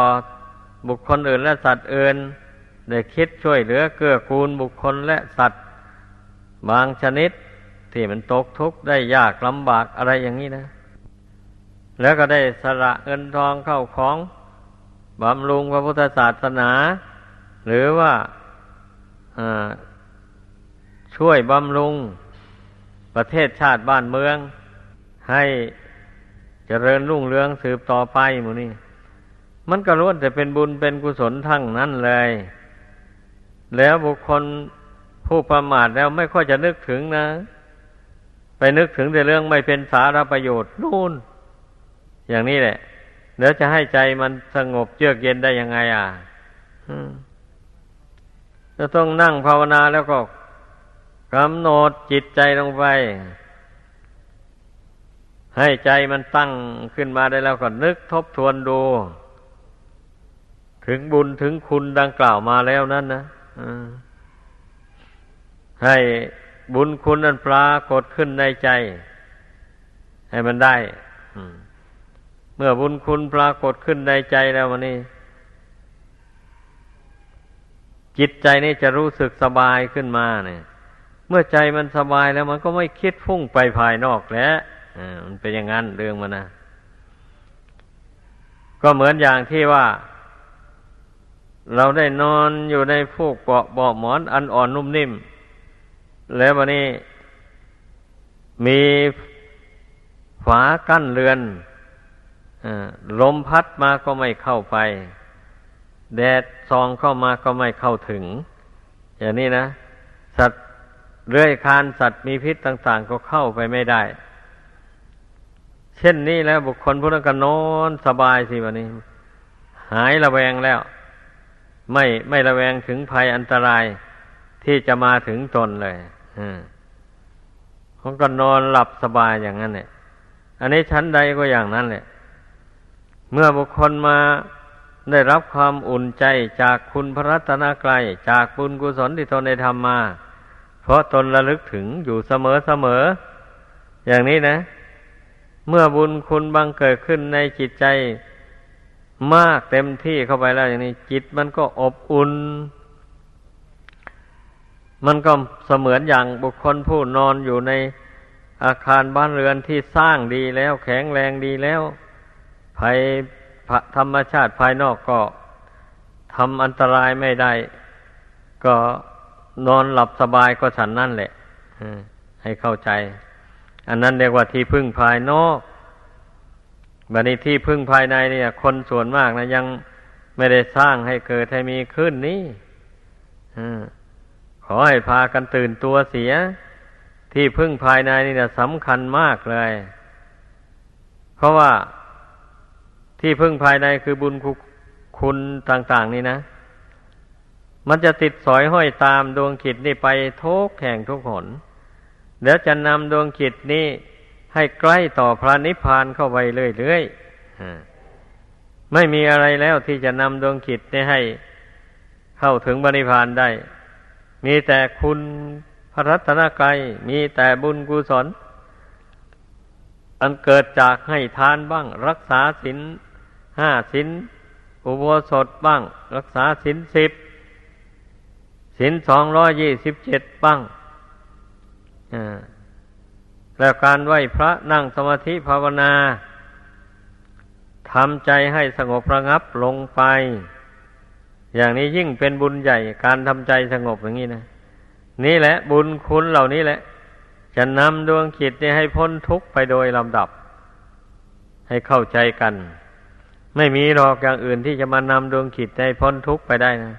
บุคคลอื่นและสัตว์อื่นได้คิดช่วยเหลือเกื้อกูลบุคคลและสัตว์บางชนิดที่มันตกทุกข์ได้ยากลำบากอะไรอย่างนี้นะแล้วก็ได้สละเงินทองเข้าของบำรุงพระพุทธศาสนาหรือว่าช่วยบำรุงประเทศชาติบ้านเมืองให้เจริญรุ่งเรืองสืบต่อไปหมู่นี้มันก็ล้วนแต่เป็นบุญเป็นกุศลทั้งนั้นเลยแล้วบุคคลผู้ประมาทแล้วไม่ค่อยจะนึกถึงนะไปนึกถึงแต่เรื่องไม่เป็นสาระประโยชน์นู่นอย่างนี้แหละแล้วจะให้ใจมันสงบเยือกเย็นได้ยังไงอ่ะจะต้องนั่งภาวนาแล้วก็กำหนดจิตใจลงไป ให้ใจมันตั้งขึ้นมาได้แล้วก็นึกทบทวนดูถึงบุญถึงคุณดังกล่าวมาแล้วนั้นนะให้บุญคุณนั้นปรากฏขึ้นในใจให้มันได้เมื่อบุญคุณปรากฏขึ้นในใจแล้ววันนี้จิตใจนี่จะรู้สึกสบายขึ้นมาเนี่ยเมื่อใจมันสบายแล้วมันก็ไม่คิดฟุ้งไปภายนอกแล้วมันเป็นอย่างนั้นเรื่องมันนะก็เหมือนอย่างที่ว่าเราได้นอนอยู่ในฟูกเบาะเบาหมอนอันอ่อนนุ่มนิ่มแล้ววันนี้มีฝากั้นเรือนลมพัดมาก็ไม่เข้าไปแดดส่องเข้ามาก็ไม่เข้าถึงอย่างนี้นะสัตว์เลื้อยคลานสัตว์มีพิษต่างๆก็เข้าไปไม่ได้เช่นนี้แล้วบุคคลผู้นั้นก็นอนสบายสิวันนี้หายระแวงแล้วไม่ไม่ระแวงถึงภัยอันตรายที่จะมาถึงตนเลยเขาก็นอนหลับสบายอย่างนั้นเนี่ยอันนี้ชั้นใดก็อย่างนั้นแหละเมื่อบุคคลมาได้รับความอุ่นใจจากคุณพระรัตนกรัยจากบุญกุศลที่ตนได้ทำมาเพราะตนระลึกถึงอยู่เสมอเสมออย่างนี้นะเมื่อบุญคุณบังเกิดขึ้นในจิตใจมากเต็มที่เข้าไปแล้วอย่างนี้จิตมันก็อบอุ่นมันก็เสมือนอย่างบุคคลผู้นอนอยู่ในอาคารบ้านเรือนที่สร้างดีแล้วแข็งแรงดีแล้วภัยธรรมชาติภายนอกก็ทำอันตรายไม่ได้ก็นอนหลับสบายก็ฉันนั่นแหละให้เข้าใจอันนั้นเรียกว่าที่พึ่งภายนอกบัดนี้ที่พึ่งภายในเนี่ยคนส่วนมากนะยังไม่ได้สร้างให้เกิดให้มีขึ้นนี้ขอให้พากันตื่นตัวเสียที่พึ่งภายในนี่นะสำคัญมากเลยเพราะว่าที่พึ่งภายในคือบุญคุณต่างๆนี่นะมันจะติดสอยห้อยตามดวงจิตนี่ไปทุกแห่งทุกหนแล้วจะนำดวงจิตนี้ให้ใกล้ต่อพระนิพพานเข้าไปเรื่อยๆไม่มีอะไรแล้วที่จะนำดวงจิตนี้ให้เข้าถึงพระนิพพานได้มีแต่คุณพระรัตนกรัยมีแต่บุญกุศลอันเกิดจากให้ทานบ้างรักษาศีลห้าศีลอุโบสถบ้างรักษาศีลสิบศีลสองร้อยยี่สิบเจ็ดบ้างแล้วการไหว้พระนั่งสมาธิภาวนาทำใจให้สงบระงับลงไปอย่างนี้ยิ่งเป็นบุญใหญ่การทำใจสงบอย่างนี้นะนี่แหละบุญคุณเหล่านี้แหละจะนำดวงจิตให้พ้นทุกข์ไปโดยลำดับให้เข้าใจกันไม่มีหรอกอย่างอื่นที่จะมานำดวงจิตให้พ้นทุกข์ไปได้นะ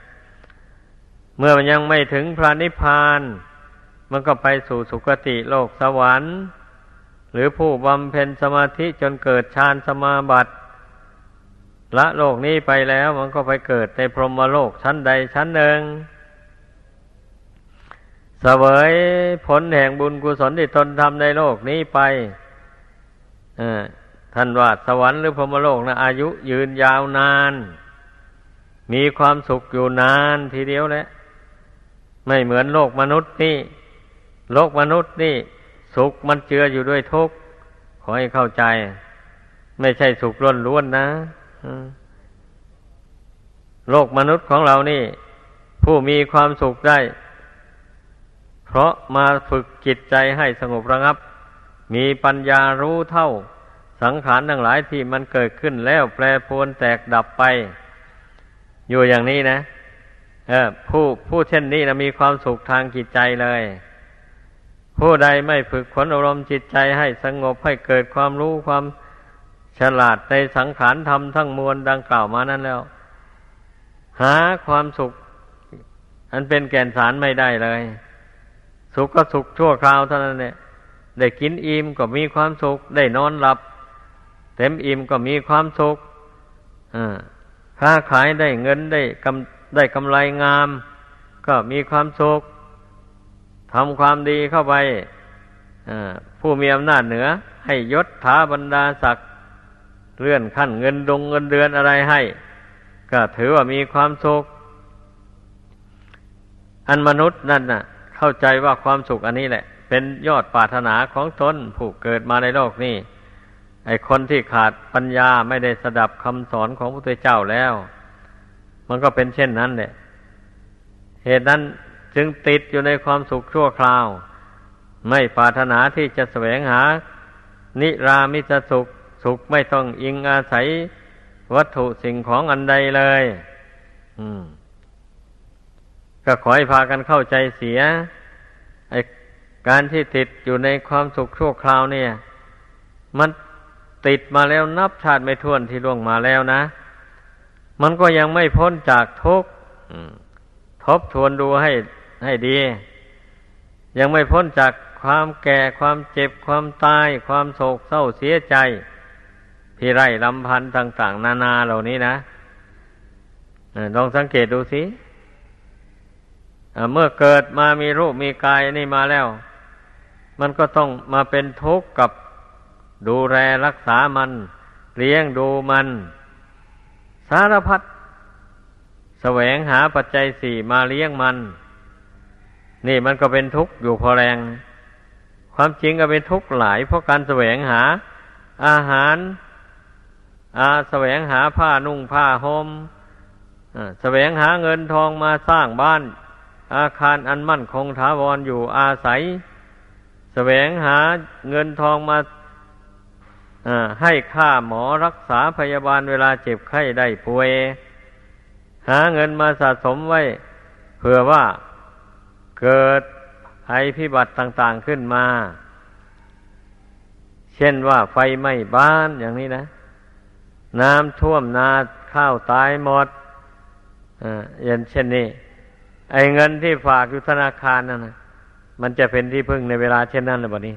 เมื่อมันยังไม่ถึงพระนิพพานมันก็ไปสู่สุคติโลกสวรรค์หรือผู้บำเพ็ญสมาธิจนเกิดฌานสมาบัติละโลกนี้ไปแล้วมันก็ไปเกิดในพรหมโลกชั้นใดชั้นหนึ่งเสวยผลแห่งบุญกุศลที่ตนทำในโลกนี้ไปท่านว่าสวรรค์หรือพรหมโลกนะอายุยืนยาวนานมีความสุขอยู่นานทีเดียวแหละไม่เหมือนโลกมนุษย์นี่โลกมนุษย์นี่สุขมันเจืออยู่ด้วยทุกข์ขอให้เข้าใจไม่ใช่สุขล้วนๆนะโลกมนุษย์ของเรานี่ผู้มีความสุขได้เพราะมาฝึกจิตใจให้สงบระงับมีปัญญารู้เท่าสังขารทั้งหลายที่มันเกิดขึ้นแล้วแปรปรวนแตกดับไปอยู่อย่างนี้นะเออผู้ผู้เช่นนี้นะมีความสุขทางจิตใจเลยผู้ใดไม่ฝึกขนอารมณ์จิตใจให้สงบให้เกิดความรู้ความฉลาดในสังขารธรรมทั้งมวลดังกล่าวมานั้นแล้วหาความสุขอันเป็นแก่นสารไม่ได้เลยสุขก็สุขชั่วคราวเท่านั้นแหละได้กินอิ่มก็มีความสุขได้นอนหลับเต็มอิ่มก็มีความสุขอ่าค้าขายได้เงินได้กำได้กำไรงามก็มีความสุขทำความดีเข้าไปอ่าผู้มีอำนาจเหนือ ให้ยศถาบรรดาศักดิ์เลื่อนขั้นเงินดงเงินเดือนอะไรให้ก็ถือว่ามีความสุขอันมนุษย์นั่นน่ะเข้าใจว่าความสุขอันนี้แหละเป็นยอดปรารถนาของตนผู้เกิดมาในโลกนี้ไอ้คนที่ขาดปัญญาไม่ได้สดับคำสอนของพระพุทธเจ้าแล้วมันก็เป็นเช่นนั้นแหละเหตุนั้นจึงติดอยู่ในความสุขชั่วคราวไม่ปรารถนาที่จะแสวงหานิรามิตสุขสุขไม่ต้องอิงอาศัยวัตถุสิ่งของอันใดเลยอืมก็ขอให้พากันเข้าใจเสียไอ้การที่ติดอยู่ในความสุขชั่วคราวเนี่ยมันติดมาแล้วนับชาติไม่ถ้วนที่ล่วงมาแล้วนะมันก็ยังไม่พ้นจากทุกข์ทบทวนดูให้ให้ดียังไม่พ้นจากความแก่ความเจ็บความตายความโศกเศร้าเสียใจพิไรลำพันธ์ต่างๆนานาเหล่านี้นะลองสังเกตดูสิเมื่อเกิดมามีรูปมีกายนี่มาแล้วมันก็ต้องมาเป็นทุกข์กับดูแลรักษามันเลี้ยงดูมันสารพัดแสวงหาปัจจัยสี่มาเลี้ยงมันนี่มันก็เป็นทุกข์อยู่พอแรงความจริงก็เป็นทุกข์หลายเพราะการแสวงหาอาหารอาแสวงหาผ้านุ่งผ้าห่มแสวงหาเงินทองมาสร้างบ้านอาคารอันมั่นคงถาวรอยู่อาศัยแสวงหาเงินทองมาให้ค่าหมอรักษาพยาบาลเวลาเจ็บไข้ได้ป่วยหาเงินมาสะสมไว้เผื่อว่าเกิดภัยพิบัติต่างๆขึ้นมาเช่นว่าไฟไหม้บ้านอย่างนี้นะน้ำท่วมนาข้าวตายหมดอ่าอย่างเช่นนี้ไอ้เงินที่ฝากอยู่ธนาคารนั่นนะมันจะเป็นที่พึ่งในเวลาเช่นนั้นหรือเปล่านี้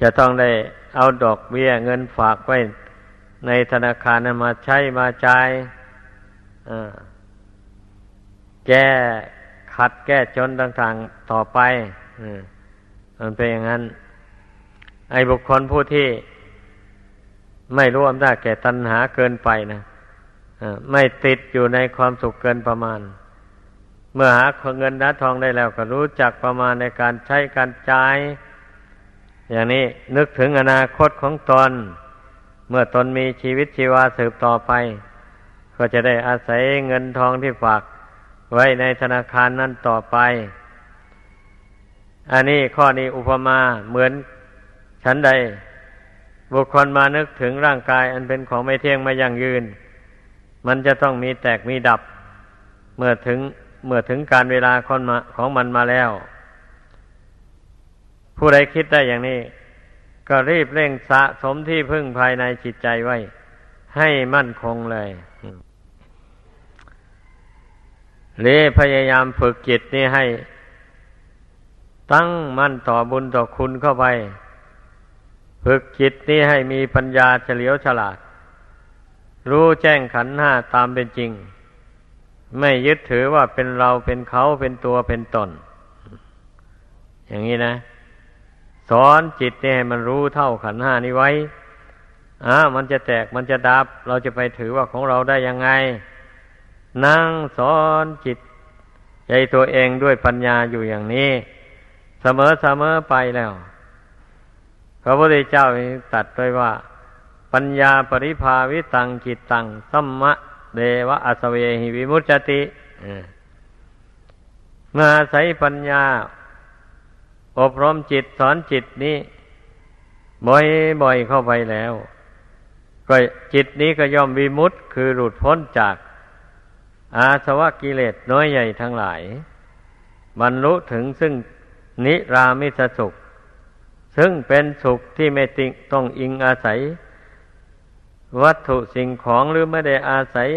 จะต้องได้เอาดอกเบี้ยเงินฝากไว้ในธนาคารนั้นมาใช้มาจ่ายอ่าแก้ขัดแก้จนต่างๆต่อไปมันเป็นอย่างนั้นไอ้บุคคลผู้ที่ไม่รู้อำนาจแก่ตัณหาเกินไปนะไม่ติดอยู่ในความสุขเกินประมาณเมื่อหาเงินหาทองได้แล้วก็รู้จักประมาณในการใช้การจ่ายอย่างนี้นึกถึงอนาคตของตนเมื่อตนมีชีวิตชีวาสืบต่อไปก็จะได้อาศัยเงินทองที่ฝากไว้ในธนาคารนั่นต่อไปอันนี้ข้อนี้อุปมาเหมือนฉันใดบุคคลมานึกถึงร่างกายอันเป็นของไม่เที่ยงไม่ยั่งยืนมันจะต้องมีแตกมีดับเมื่อถึงเมื่อถึงการเวลาของมาของมันมาแล้วผู้ใดคิดได้อย่างนี้ก็รีบเร่งสะสมที่พึ่งภายในจิตใจไว้ให้มั่นคงเลยเร่พยายามฝึกจิตนี่ให้ตั้งมั่นต่อบุญต่อคุณเข้าไปฝึกจิตนี่ให้มีปัญญาเฉลียวฉลาดรู้แจ้งขันธ์ห้าตามเป็นจริงไม่ยึดถือว่าเป็นเราเป็นเขาเป็นตัวเป็นตนอย่างนี้นะสอนจิตนี่ให้มันรู้เท่าขันธ์ห้านี้ไว้อ่ามันจะแตกมันจะดับเราจะไปถือว่าของเราได้ยังไงนั่งสอนจิตใจตัวเองด้วยปัญญาอยู่อย่างนี้เสมอเสมอไปแล้วพระพุทธเจ้าตรัสไว้ว่าปัญญาปริภาวิตังจิตตังสัมมะเดวะอสเวหิวิมุจจติเมื่ออาศัยปัญญาอบรมจิตสอนจิตนี้บ่อยๆเข้าไปแล้วก็จิตนี้ก็ย่อมวิมุตติคือหลุดพ้นจากอาสวะกิเลสน้อยใหญ่ทั้งหลายบรรลุถึงซึ่งนิรามิสสุขซึ่งเป็นสุขที่ไม่ต้องอิงอาศัยวัตถุสิ่งของหรือไม่ได้อาศัย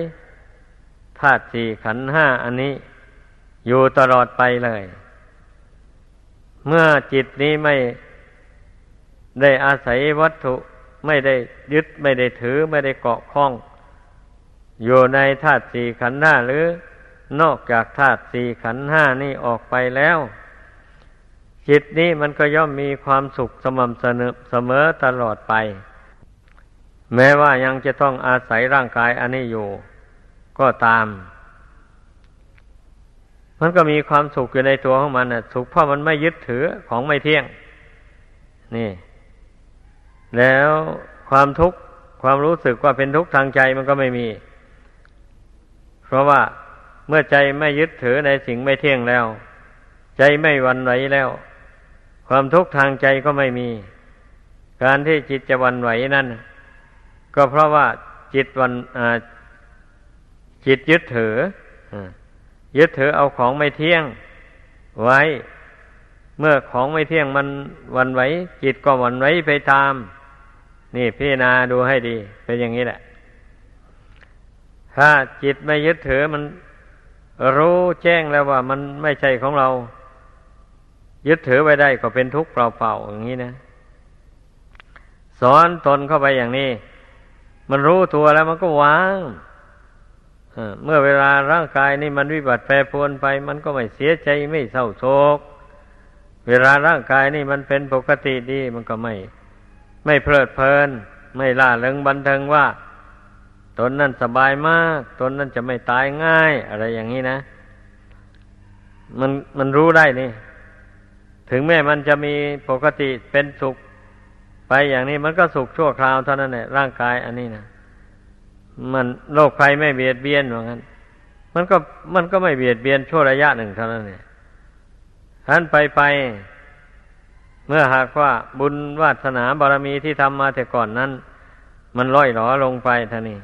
ธาตุสี่ขันธ์ห้าอันนี้อยู่ตลอดไปเลยเมื่อจิตนี้ไม่ได้อาศัยวัตถุไม่ได้ยึดไม่ได้ถือไม่ได้เกาะข้องอยู่ในธาตุสี่ขันธ์ห้าหรือนอกจากธาตุสี่ขันธ์ห้านี้ออกไปแล้ว จิตนี้มันก็ย่อมมีความสุขสม่ำเสมอตลอดไปแม้ว่ายังจะต้องอาศัยร่างกายอันนี้อยู่ก็ตามมันก็มีความสุขอยู่ในตัวของมันน่ะสุขเพราะมันไม่ยึดถือของไม่เที่ยงนี่แล้วความทุกข์ความรู้สึกว่าเป็นทุกข์ทางใจมันก็ไม่มีเพราะว่าเมื่อใจไม่ยึดถือในสิ่งไม่เที่ยงแล้วใจไม่หวั่นไหวแล้วความทุกข์ทางใจก็ไม่มีการที่จิตจะหวั่นไหวนั่นก็เพราะว่าจิตวันจิตยึดถือยึดถือเอาของไม่เที่ยงไว้เมื่อของไม่เที่ยงมันวันไหวจิตก็วันไหวไปตามนี่พิจารณาดูให้ดีเป็นอย่างนี้แหละถ้าจิตไม่ยึดถือมันรู้แจ้งแล้วว่ามันไม่ใช่ของเรายึดถือไว้ได้ก็เป็นทุกข์เปล่าๆอย่างนี้นะสอนตนเข้าไปอย่างนี้มันรู้ตัวแล้วมันก็วางเมื่อเวลาร่างกายนี่มันวิบัติแปรปรวนไปมันก็ไม่เสียใจไม่เศร้าโศกเวลาร่างกายนี่มันเป็นปกติดีมันก็ไม่ไม่เพลิดเพลินไม่ล่าเริงบันเทิงว่าตนนั่นสบายมากตนนั่นจะไม่ตายง่ายอะไรอย่างนี้นะมันมันรู้ได้นี่ถึงแม้มันจะมีปกติเป็นสุขไปอย่างนี้มันก็สุขชั่วคราวเท่านั้นแหละร่างกายอันนี้นะมันโรคภัยไม่เบียดเบียนว่างั้นมันก็มันก็ไม่เบียดเบียนชั่วระยะหนึ่งเท่านั้นแหละท่านไปไปเมื่อหากว่าบุญวาสนาบารมีที่ทำมาแต่ก่อนนั้นมันล่อยหลอลงไปท่านี่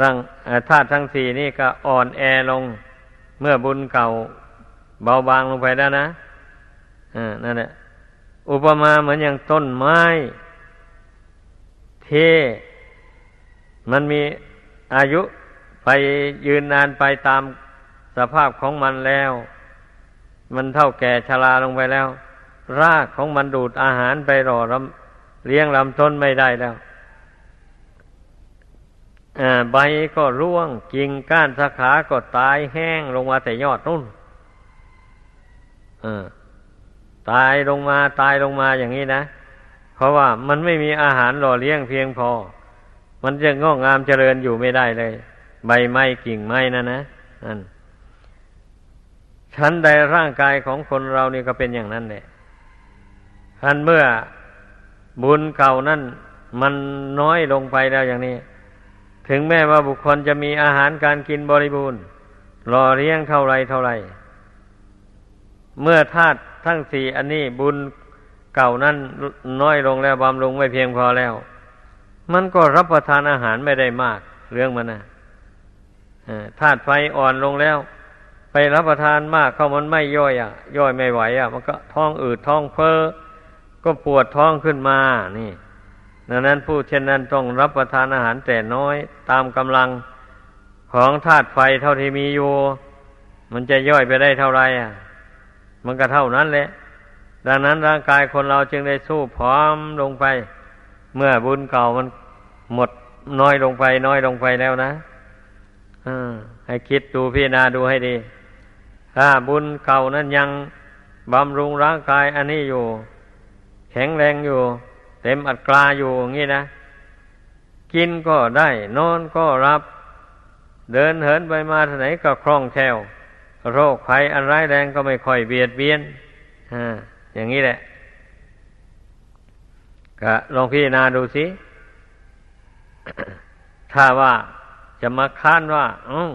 ร่างธาตุทั้งสี่นี่ก็อ่อนแอลงเมื่อบุญเก่าเบาบางลงไปแล้วนะอ่านั่นแหละอุปมาเหมือนอย่างต้นไม้ที่มันมีอายุไปยืนนานไปตามสภาพของมันแล้วมันเฒ่าแก่ชราลงไปแล้วรากของมันดูดอาหารไปหล่อเลี้ยงลำต้นไม่ได้แล้วใบก็ร่วงกิ่งก้านสาขาก็ตายแห้งลงมาแต่ยอดนู่นอ่าตายลงมาตายลงมาอย่างนี้นะเพราะว่ามันไม่มีอาหารหล่อเลี้ยงเพียงพอมันจะงอกงามเจริญอยู่ไม่ได้เลยใบไม้กิ่งไม้นั่นนะนั่นชั้นใดร่างกายของคนเรานี่ก็เป็นอย่างนั้นแหละอันเมื่อบุญเก่านั่นมันน้อยลงไปแล้วอย่างนี้ถึงแม้ว่าบุคคลจะมีอาหารการกินบริบูรณ์หล่อเลี้ยงเท่าไรเท่าไรเมื่อธาตุทั้งสี่อันนี้บุญเก่านั้นน้อยลงแล้วบำรุงไม่เพียงพอแล้วมันก็รับประทานอาหารไม่ได้มากเรื่องมันนะธาตุไฟอ่อนลงแล้วไปรับประทานมากเข้ามันไม่ย่อยอ่ะย่อยไม่ไหวอ่ะมันก็ท้องอืดท้องเฟ้อก็ปวดท้องขึ้นมานี่ดังนั้นผู้เช่นนั้นต้องรับประทานอาหารแต่น้อยตามกำลังของธาตุไฟเท่าที่มีอยู่มันจะย่อยไปได้เท่าไหร่อ่ะมันก็เท่านั้นแหละดังนั้นร่างกายคนเราจึงได้สู้ผอมลงไปเมื่อบุญเก่ามันหมดน้อยลงไปน้อยลงไปแล้วนะให้คิดดูพิจารณาดูให้ดีถ้าบุญเก่านั้นยังบำรุงร่างกายอันนี้อยู่แข็งแรงอยู่เต็มอัตราอยู่อย่างนี้นะกินก็ได้นอนก็รับเดินเหินไปมาที่ไหนก็คล่องแคล่วโรคภัยอันร้ายแรงก็ไม่ค่อยเบียดเบียนอ่าอย่างนี้แหละก็ลองพิจารณาดูสิ ถ้าว่าจะมาค้านว่าอื้อ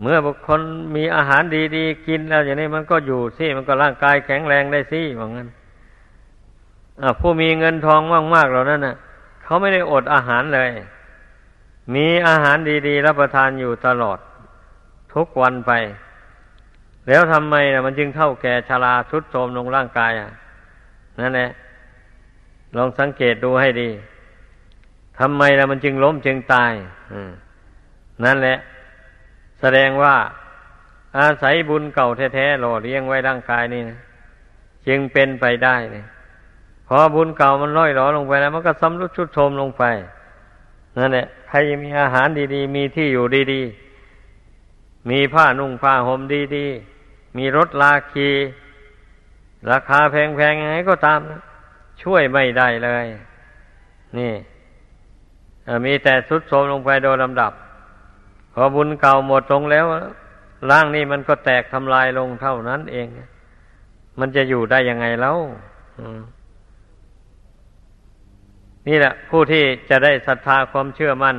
เมื่อบุคคลมีอาหารดีๆกินแล้วอย่างนี้มันก็อยู่สิมันก็ร่างกายแข็งแรงได้สิว่างั้นอ่ะผู้มีเงินทองมากๆเหล่านั้นน่ะเขาไม่ได้อดอาหารเลยมีอาหารดีๆรับประทานอยู่ตลอดทุกวันไปแล้วทำไมนะมันจึงเฒ่าแก่ชราทรุดโทรมลงร่างกายอ่ะนั่นแหละลองสังเกตดูให้ดีทำไมนะมันจึงล้มจึงตายนั่นแหละแสดงว่าอาศัยบุญเก่าแท้ๆหล่อเลี้ยงไว้ร่างกายนี่นะจึงเป็นไปได้นะพอบุญเก่ามันล่อยหลอลงไปแล้วมันก็ซ้ำรุดทรุดโทรมลงไปนั่นแหละใครมีอาหารดีๆมีที่อยู่ดีๆมีผ้านุ่งผ้าห่มดีๆมีรถลาขี่ ราคาแพงๆยังไงก็ตามช่วยไม่ได้เลยนี่มีแต่ทรุดโทรมลงไปโดยลำดับพอบุญเก่าหมดลงแล้วร่างนี้มันก็แตกทำลายลงเท่านั้นเองมันจะอยู่ได้ยังไงแล้วนี่แหละผู้ที่จะได้ศรัทธาความเชื่อมั่น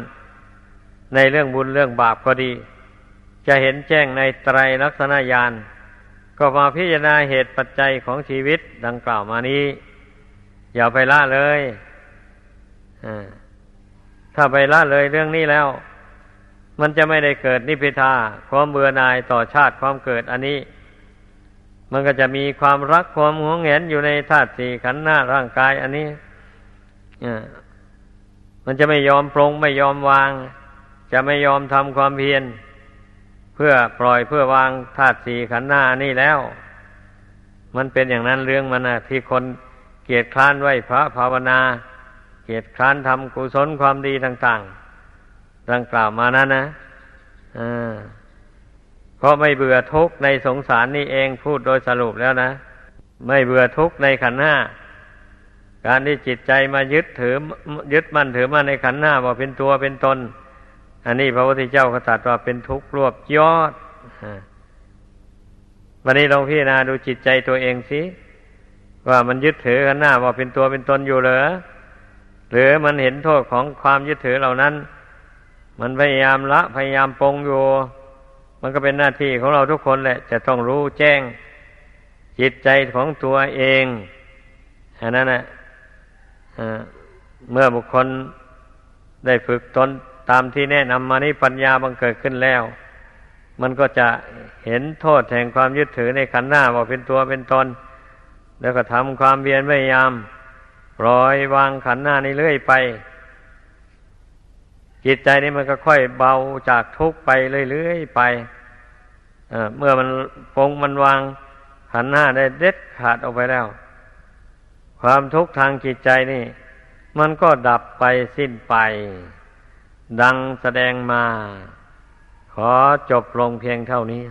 ในเรื่องบุญเรื่องบาปก็ดีจะเห็นแจ้งในไตรลักษณญาณก็มาพิจารณาเหตุปัจจัยของชีวิตดังกล่าวมานี้อย่าไปละเลยถ้าไปละเลยเรื่องนี้แล้วมันจะไม่ได้เกิดนิพพิทาความเบื่อหน่ายต่อชาติความเกิดอันนี้มันก็จะมีความรักความหวงแหนอยู่ในธาตุสี่ขันธ์หน้าร่างกายอันนี้มันจะไม่ยอมปรงไม่ยอมวางจะไม่ยอมทำความเพียรเพื่อปล่อยเพื่อวางธาตุสี่ขันธ์หน้านี่แล้วมันเป็นอย่างนั้นเรื่องมันนะที่คนเกียจคร้านไหว้พระภาวนาเกียจคร้านทำกุศลความดีต่างๆดังกล่าวมานั้นนะเพราะไม่เบื่อทุกข์ในสงสารนี่เองพูดโดยสรุปแล้วนะไม่เบื่อทุกข์ในขันธ์ห้าการที่จิตใจมายึดถือยึดมั่นถือมั่นในขันธ์ห้าว่าเป็นตัวเป็นตนอันนี้พระพุทธเจ้าก็ตรัสว่าเป็นทุกข์รวบยอดวันนี้ลองพิจารณาดูจิตใจตัวเองสิว่ามันยึดถือขันธ์ห้าว่าเป็นตัวเป็นตนอยู่หรือหรือมันเห็นโทษของความยึดถือเหล่านั้นมันพยายามละพยายามปรงอยู่มันก็เป็นหน้าที่ของเราทุกคนแหละจะต้องรู้แจ้งจิตใจของตัวเองอันนั้นนะเมื่อบุคคลได้ฝึกตนตามที่แนะนำมานี้ปัญญาบังเกิดขึ้นแล้วมันก็จะเห็นโทษแห่งความยึดถือในขันธ์หน้าว่าเป็นตัวเป็นตนแล้วก็ทำความเพียรพยายามปล่อยวางขันธ์หน้านี้เรื่อยไปจิตใจนี้มันก็ค่อยเบาจากทุกข์ไปเรื่อยๆไป เอ่อ เมื่อมันปรงมันวางขันธ์ห้าได้เด็ดขาดออกไปแล้วความทุกข์ทางจิตใจนี่มันก็ดับไปสิ้นไปดังแสดงมาขอจบลงเพียงเท่านี้